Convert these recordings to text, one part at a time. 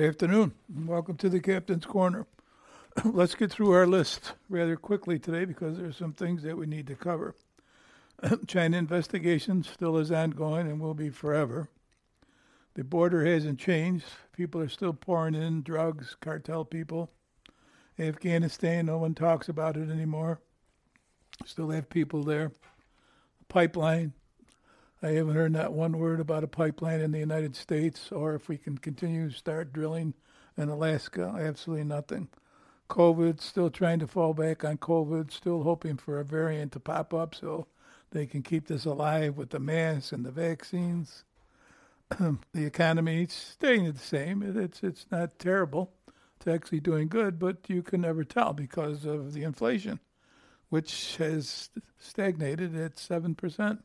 Good afternoon, and welcome to the Captain's Corner. Let's get through our list rather quickly today because there are some things that we need to cover. China investigation still is ongoing and will be forever. The border hasn't changed. People are still pouring in drugs, cartel people. Afghanistan, no one talks about it anymore. Still have people there. Pipeline. I haven't heard not one word about a pipeline in the United States, or if we can continue to start drilling in Alaska, absolutely nothing. COVID, still trying to fall back on COVID, still hoping for a variant to pop up so they can keep this alive with the masks and the vaccines. The economy is staying the same. It's not terrible. It's actually doing good, but you can never tell because of the inflation, which has stagnated at 7%.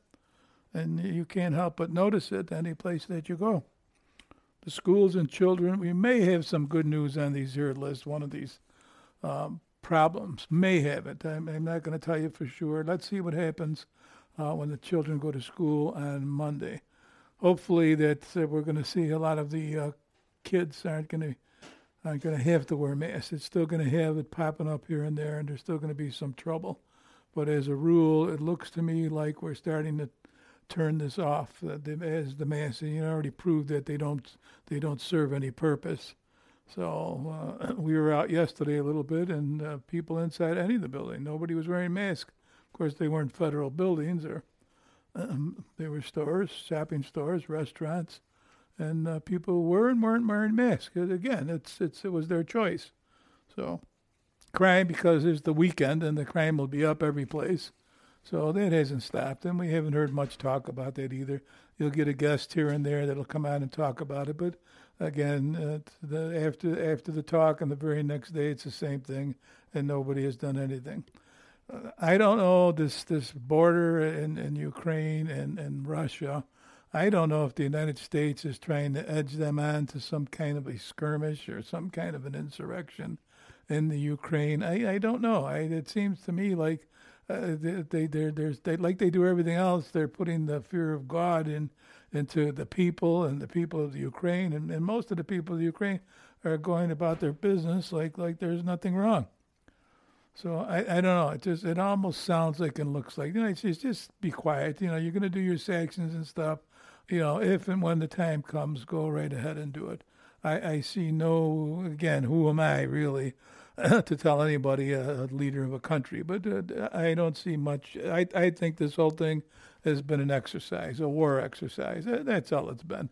And you can't help but notice it any place that you go. The schools and children, we may have some good news on these here lists. One of these problems may have it. I'm not going to tell you for sure. Let's see what happens when the children go to school on Monday. Hopefully that we're going to see a lot of the kids aren't going to have to wear masks. It's still going to have it popping up here and there, and there's still going to be some trouble. But as a rule, it looks to me like we're starting to turn this off as the mass, and you already proved that they don't serve any purpose. So we were out yesterday a little bit, and people inside any of the building, nobody was wearing masks. Of course, they weren't federal buildings, or they were stores, shopping stores, restaurants, and people were and weren't wearing masks. Again, it was their choice. So crime, because it's the weekend, and the crime will be up every place. So that hasn't stopped, and we haven't heard much talk about that either. You'll get a guest here and there that'll come out and talk about it, but again, after the talk and the very next day, it's the same thing, and nobody has done anything. I don't know, this border in Ukraine and Russia, I don't know if the United States is trying to edge them on to some kind of a skirmish or some kind of an insurrection in the Ukraine. I don't know. It seems to me like they like they do everything else. They're putting the fear of God into the people and the people of the Ukraine, and most of the people of the Ukraine are going about their business like there's nothing wrong. So I don't know. It almost sounds like and looks like, just be quiet. You're going to do your sanctions and stuff. If and when the time comes, go right ahead and do it. I see no, again, who am I really to tell anybody, a leader of a country, but I don't see much. I think this whole thing has been an exercise, a war exercise. That's all it's been.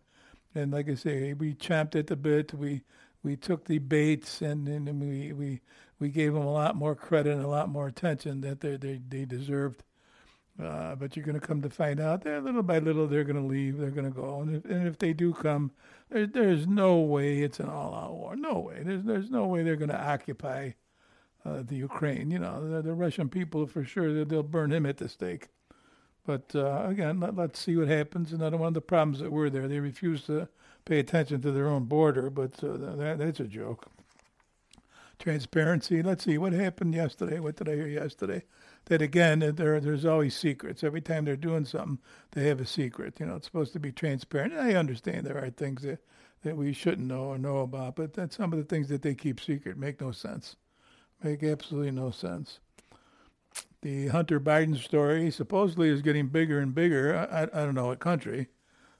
And like I say, we chomped at the bit. We took the baits, and we gave them a lot more credit and a lot more attention that they deserved. But you're going to come to find out that little by little they're going to leave, they're going to go. And if they do come, there's no way it's an all-out war. No way. There's no way they're going to occupy the Ukraine. The Russian people, for sure, they'll burn him at the stake. But again, let's see what happens. Another one of the problems that were there, they refused to pay attention to their own border, but that's a joke. Transparency. Let's see what happened yesterday. What did I hear yesterday? That again, there's always secrets. Every time they're doing something, they have a secret. It's supposed to be transparent. And I understand there are things that we shouldn't know or know about, but that's some of the things that they keep secret make no sense. Make absolutely no sense. The Hunter Biden story supposedly is getting bigger and bigger. I don't know what country,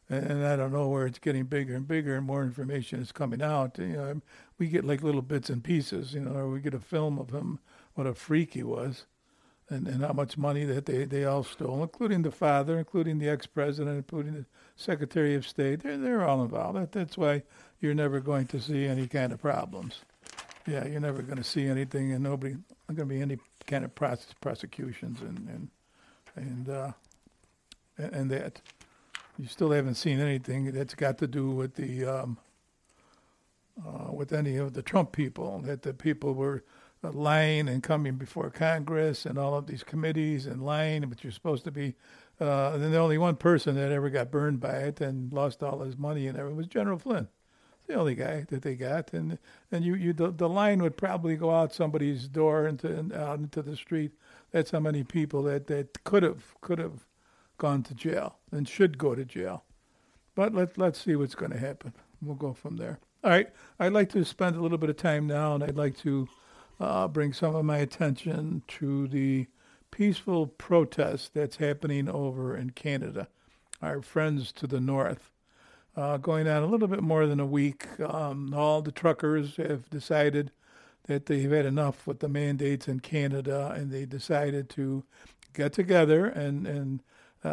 and I don't know where it's getting bigger and bigger, and more information is coming out. We get like little bits and pieces, or we get a film of him, what a freak he was. And how much money that they all stole, including the father, including the ex-president, including the Secretary of State. They're all involved. That's why you're never going to see any kind of problems. Yeah, you're never going to see anything, and nobody going to be any kind of prosecutions and that. You still haven't seen anything that's got to do with the with any of the Trump people, that the people were lying and coming before Congress and all of these committees and lying, but you're supposed to be. Then the only one person that ever got burned by it and lost all his money and everything was General Flynn. It's the only guy that they got, and the line would probably go out somebody's door and out into the street. That's how many people that could have gone to jail and should go to jail. But let's see what's going to happen. We'll go from there. All right. I'd like to spend a little bit of time now, and I'd like to bring some of my attention to the peaceful protest that's happening over in Canada. Our friends to the north. Going on a little bit more than a week, all the truckers have decided that they've had enough with the mandates in Canada, and they decided to get together, and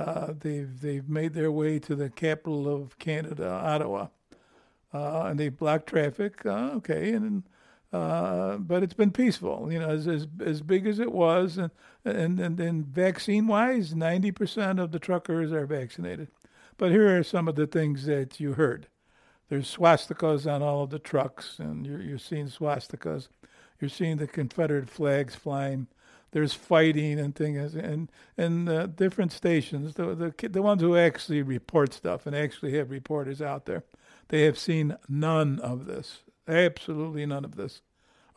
they've made their way to the capital of Canada, Ottawa, and they blocked traffic. But it's been peaceful, as big as it was, and vaccine wise, 90% of the truckers are vaccinated. But here are some of the things that you heard. There's swastikas on all of the trucks, and you're seeing swastikas. You're seeing the Confederate flags flying. There's fighting and things, and different stations. The ones who actually report stuff and actually have reporters out there, they have seen none of this. Absolutely none of this.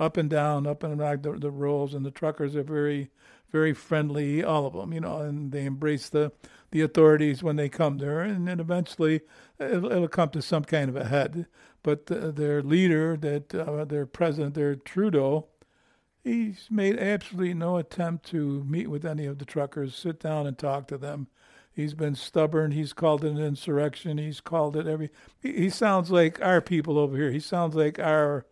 Up and down the rolls, and the truckers are very, very friendly, all of them, and they embrace the authorities when they come there, and then eventually it'll come to some kind of a head. But their leader, their president, their Trudeau, he's made absolutely no attempt to meet with any of the truckers, sit down and talk to them. He's been stubborn. He's called it an insurrection. He's called it He sounds like our people over here. He sounds like our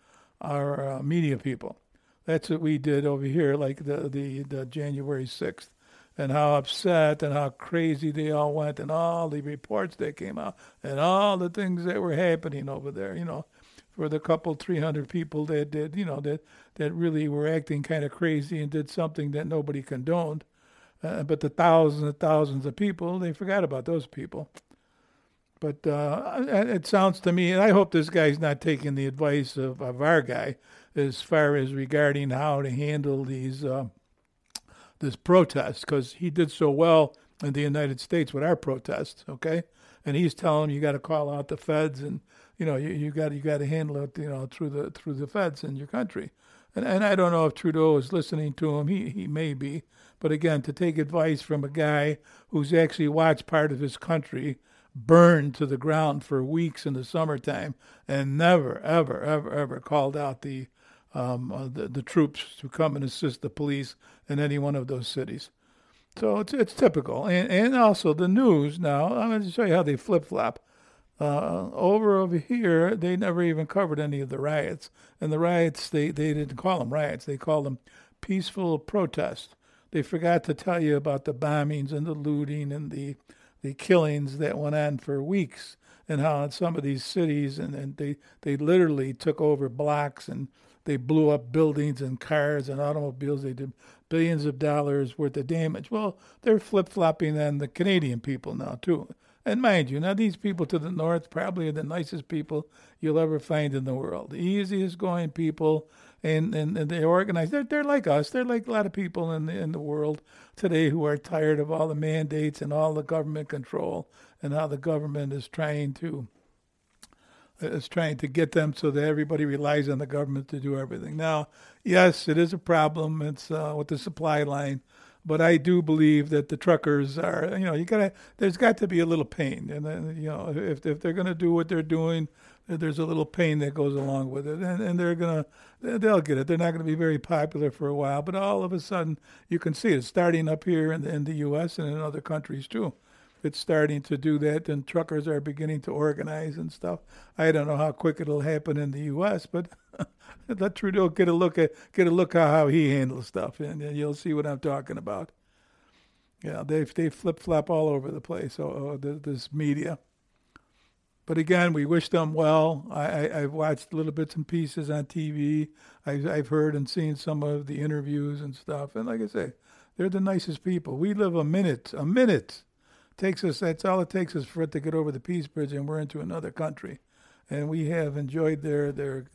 media people. That's what we did over here, like the January 6th, and how upset and how crazy they all went, and all the reports that came out, and all the things that were happening over there, for the 300 people that did, that really were acting kind of crazy and did something that nobody condoned. But the thousands and thousands of people, they forgot about those people. But it sounds to me, and I hope this guy's not taking the advice of our guy as far as regarding how to handle these this protest, because he did so well in the United States with our protests, okay? And he's telling you got to call out the feds, and you got to handle it, through the feds in your country. And I don't know if Trudeau is listening to him. He may be. But again, to take advice from a guy who's actually watched part of his country burn to the ground for weeks in the summertime and never, ever, ever, ever called out the troops to come and assist the police in any one of those cities. So it's typical. And also the news now, I'm going to show you how they flip-flop. Over here, they never even covered any of the riots. And the riots, they didn't call them riots. They called them peaceful protests. They forgot to tell you about the bombings and the looting and the killings that went on for weeks, and how in some of these cities, and they literally took over blocks, and they blew up buildings and cars and automobiles. They did billions of dollars worth of damage. Well, they're flip-flopping on the Canadian people now, too. And mind you, now these people to the north probably are the nicest people you'll ever find in the world. The easiest going people, and they organize. They're like us. They're like a lot of people in the world today who are tired of all the mandates and all the government control, and how the government is trying to get them so that everybody relies on the government to do everything. Now, yes, it is a problem. It's with the supply line. But I do believe that the truckers are, there's got to be a little pain. And then, if they're going to do what they're doing, there's a little pain that goes along with it. And they'll get it. They're not going to be very popular for a while. But all of a sudden, you can see it starting up here in the U.S. and in other countries, too. It's starting to do that, and truckers are beginning to organize and stuff. I don't know how quick it'll happen in the U.S., but let Trudeau get a look at how he handles stuff, and you'll see what I'm talking about. Yeah, they flip-flop all over the place, this media. But again, we wish them well. I've watched little bits and pieces on TV. I've heard and seen some of the interviews and stuff, and like I say, they're the nicest people. We live a minute. That's all it takes is for it to get over the Peace Bridge, and we're into another country, and we have enjoyed their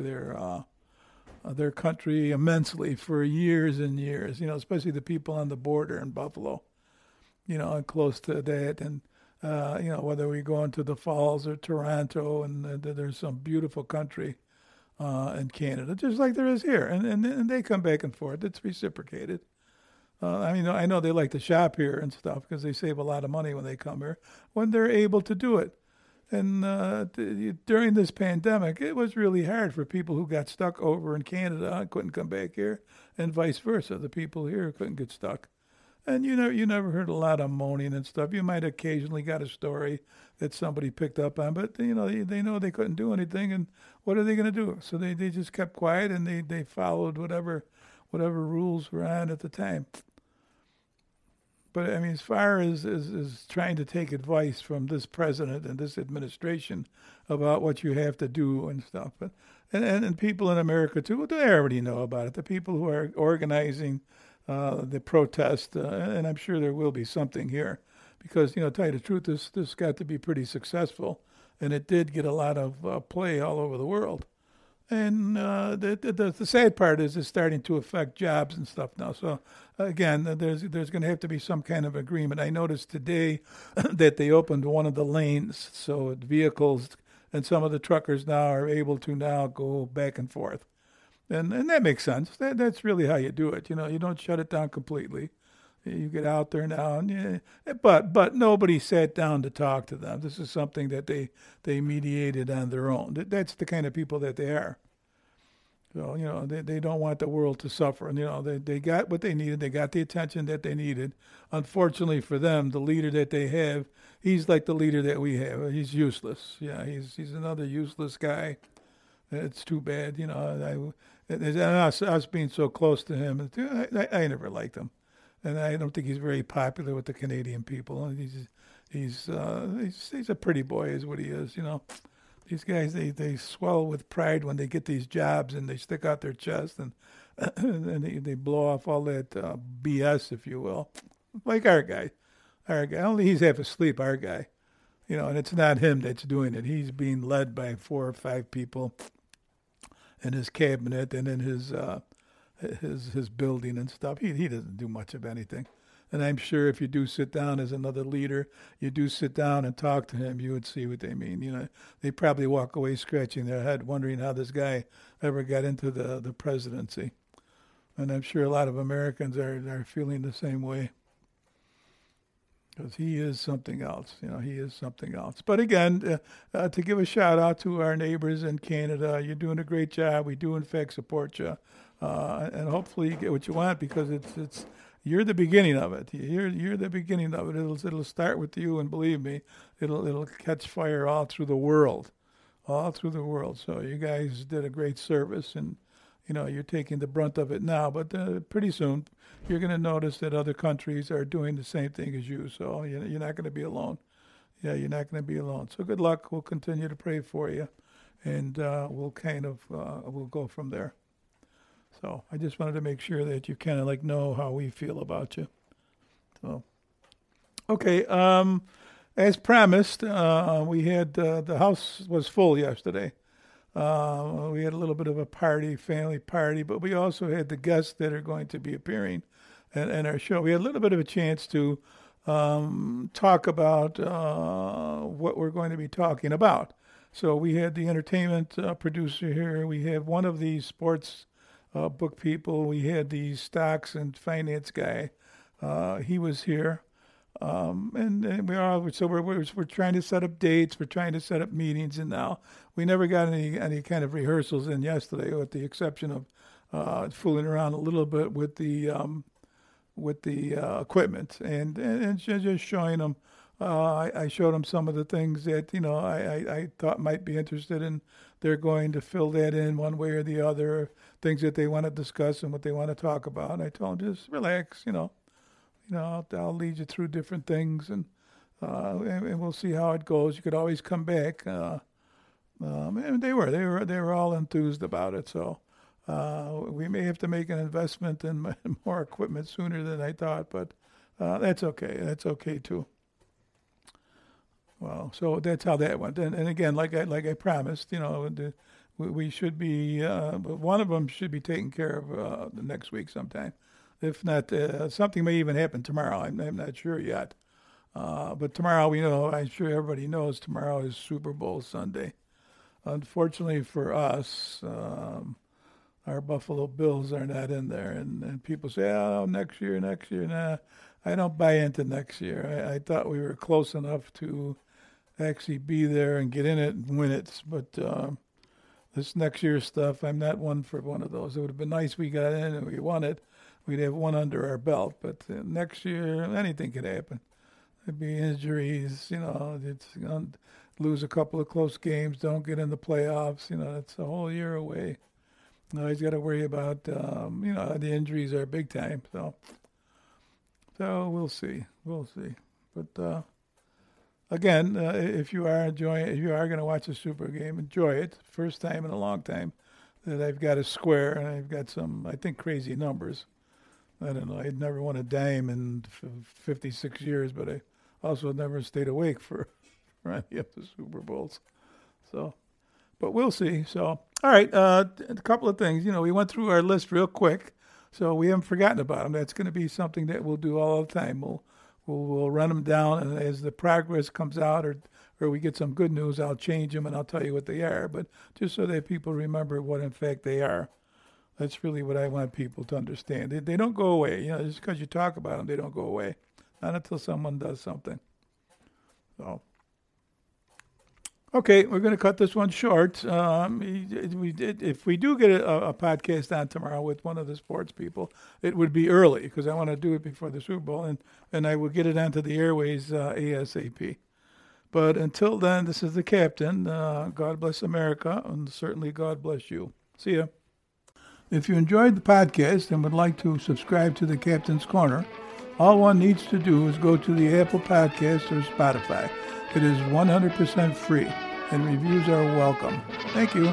country immensely for years and years. Especially the people on the border in Buffalo, and close to that, and whether we go into the Falls or Toronto, and there's some beautiful country in Canada, just like there is here, and they come back and forth. It's reciprocated. I know they like to shop here and stuff because they save a lot of money when they come here, when they're able to do it. And during this pandemic, it was really hard for people who got stuck over in Canada and couldn't come back here, and vice versa. The people here couldn't get stuck. And you never heard a lot of moaning and stuff. You might occasionally got a story that somebody picked up on, but they know they couldn't do anything, and what are they going to do? So they just kept quiet, and they followed whatever rules were on at the time. But I mean, as far as trying to take advice from this president and this administration about what you have to do and stuff, and people in America too, they already know about it. The people who are organizing the protest, and I'm sure there will be something here, because to tell you the truth, this got to be pretty successful, and it did get a lot of play all over the world. And the sad part is it's starting to affect jobs and stuff now. So again, there's going to have to be some kind of agreement. I noticed today that they opened one of the lanes, so vehicles and some of the truckers now are able to now go back and forth, and that makes sense. That's really how you do it. You don't shut it down completely. You get out there now, but nobody sat down to talk to them. This is something that they mediated on their own. That's the kind of people that they are. So they don't want the world to suffer, and they got what they needed. They got the attention that they needed. Unfortunately for them, the leader that they have, he's like the leader that we have. He's useless. Yeah, he's another useless guy. It's too bad. Us being so close to him, I never liked him. And I don't think he's very popular with the Canadian people. He's a pretty boy, is what he is. These guys they swell with pride when they get these jobs, and they stick out their chest, and they blow off all that BS, if you will. Like our guy. Only he's half asleep. Our guy, and it's not him that's doing it. He's being led by 4 or 5 people in his cabinet and in his building and stuff. He doesn't do much of anything. And I'm sure if you do sit down as another leader, you do sit down and talk to him, you would see what they mean. They probably walk away scratching their head, wondering how this guy ever got into the presidency. And I'm sure a lot of Americans are feeling the same way. Because he is something else. He is something else. But again, to give a shout out to our neighbors in Canada, you're doing a great job. We do, in fact, support you. And hopefully you get what you want, because it's you're the beginning of it. You're the beginning of it. It'll start with you, and believe me, it'll catch fire all through the world. So you guys did a great service, and you're taking the brunt of it now. But pretty soon you're going to notice that other countries are doing the same thing as you. So you're not going to be alone. Yeah, you're not going to be alone. So good luck. We'll continue to pray for you, and we'll go from there. So I just wanted to make sure that you kind of know how we feel about you. So, okay. As promised, we had the house was full yesterday. We had a little bit of a party, family party, but we also had the guests that are going to be appearing at our show. We had a little bit of a chance to talk about what we're going to be talking about. So we had the entertainment producer here. We had one of the sports book people. We had the stocks and finance guy. He was here, and we're trying to set up dates. We're trying to set up meetings, and now we never got any kind of rehearsals in yesterday, with the exception of fooling around a little bit with the equipment and just showing them. I showed them some of the things that I thought might be interested in. They're going to fill that in one way or the other, things that they want to discuss and what they want to talk about. And I told them, just relax, I'll lead you through different things, and we'll see how it goes. You could always come back. And they were all enthused about it. So we may have to make an investment in more equipment sooner than I thought, but that's okay. That's okay too. Well, so that's how that went. And again, like I promised, we should be one of them should be taken care of the next week sometime. If not, something may even happen tomorrow. I'm not sure yet. But tomorrow, I'm sure everybody knows tomorrow is Super Bowl Sunday. Unfortunately for us, our Buffalo Bills are not in there. And people say, oh, next year. Nah, I don't buy into next year. I thought we were close enough to actually be there and get in it and win it. But this next year's stuff, I'm not one for one of those. It would have been nice if we got in and we won it. We'd have one under our belt. But next year, anything could happen. There'd be injuries, you know, it's lose a couple of close games, don't get in the playoffs. You know, it's a whole year away. Now he's got to worry about, you know, the injuries are big time. So we'll see. We'll see. But again, if you are enjoying, if you are going to watch a Super game, enjoy it. First time in a long time that I've got a square and I've got some, I think, crazy numbers. I don't know. I'd never won a dime in 56 years, but I also never stayed awake for any of the Super Bowls. So, but we'll see. So, all right, a couple of things. You know, we went through our list real quick, so we haven't forgotten about them. That's going to be something that we'll do all the time. We'll run them down, and as the progress comes out or we get some good news, I'll change them and I'll tell you what they are. But just so that people remember what, in fact, they are. That's really what I want people to understand. They don't go away. You know, just because you talk about them, they don't go away. Not until someone does something. So, okay, we're going to cut this one short. If we do get a podcast on tomorrow with one of the sports people, it would be early because I want to do it before the Super Bowl, and I will get it onto the airways ASAP. But until then, this is the Captain. God bless America, and certainly God bless you. See ya. If you enjoyed the podcast and would like to subscribe to The Captain's Corner, all one needs to do is go to the Apple Podcasts or Spotify. It is 100% free, and reviews are welcome. Thank you.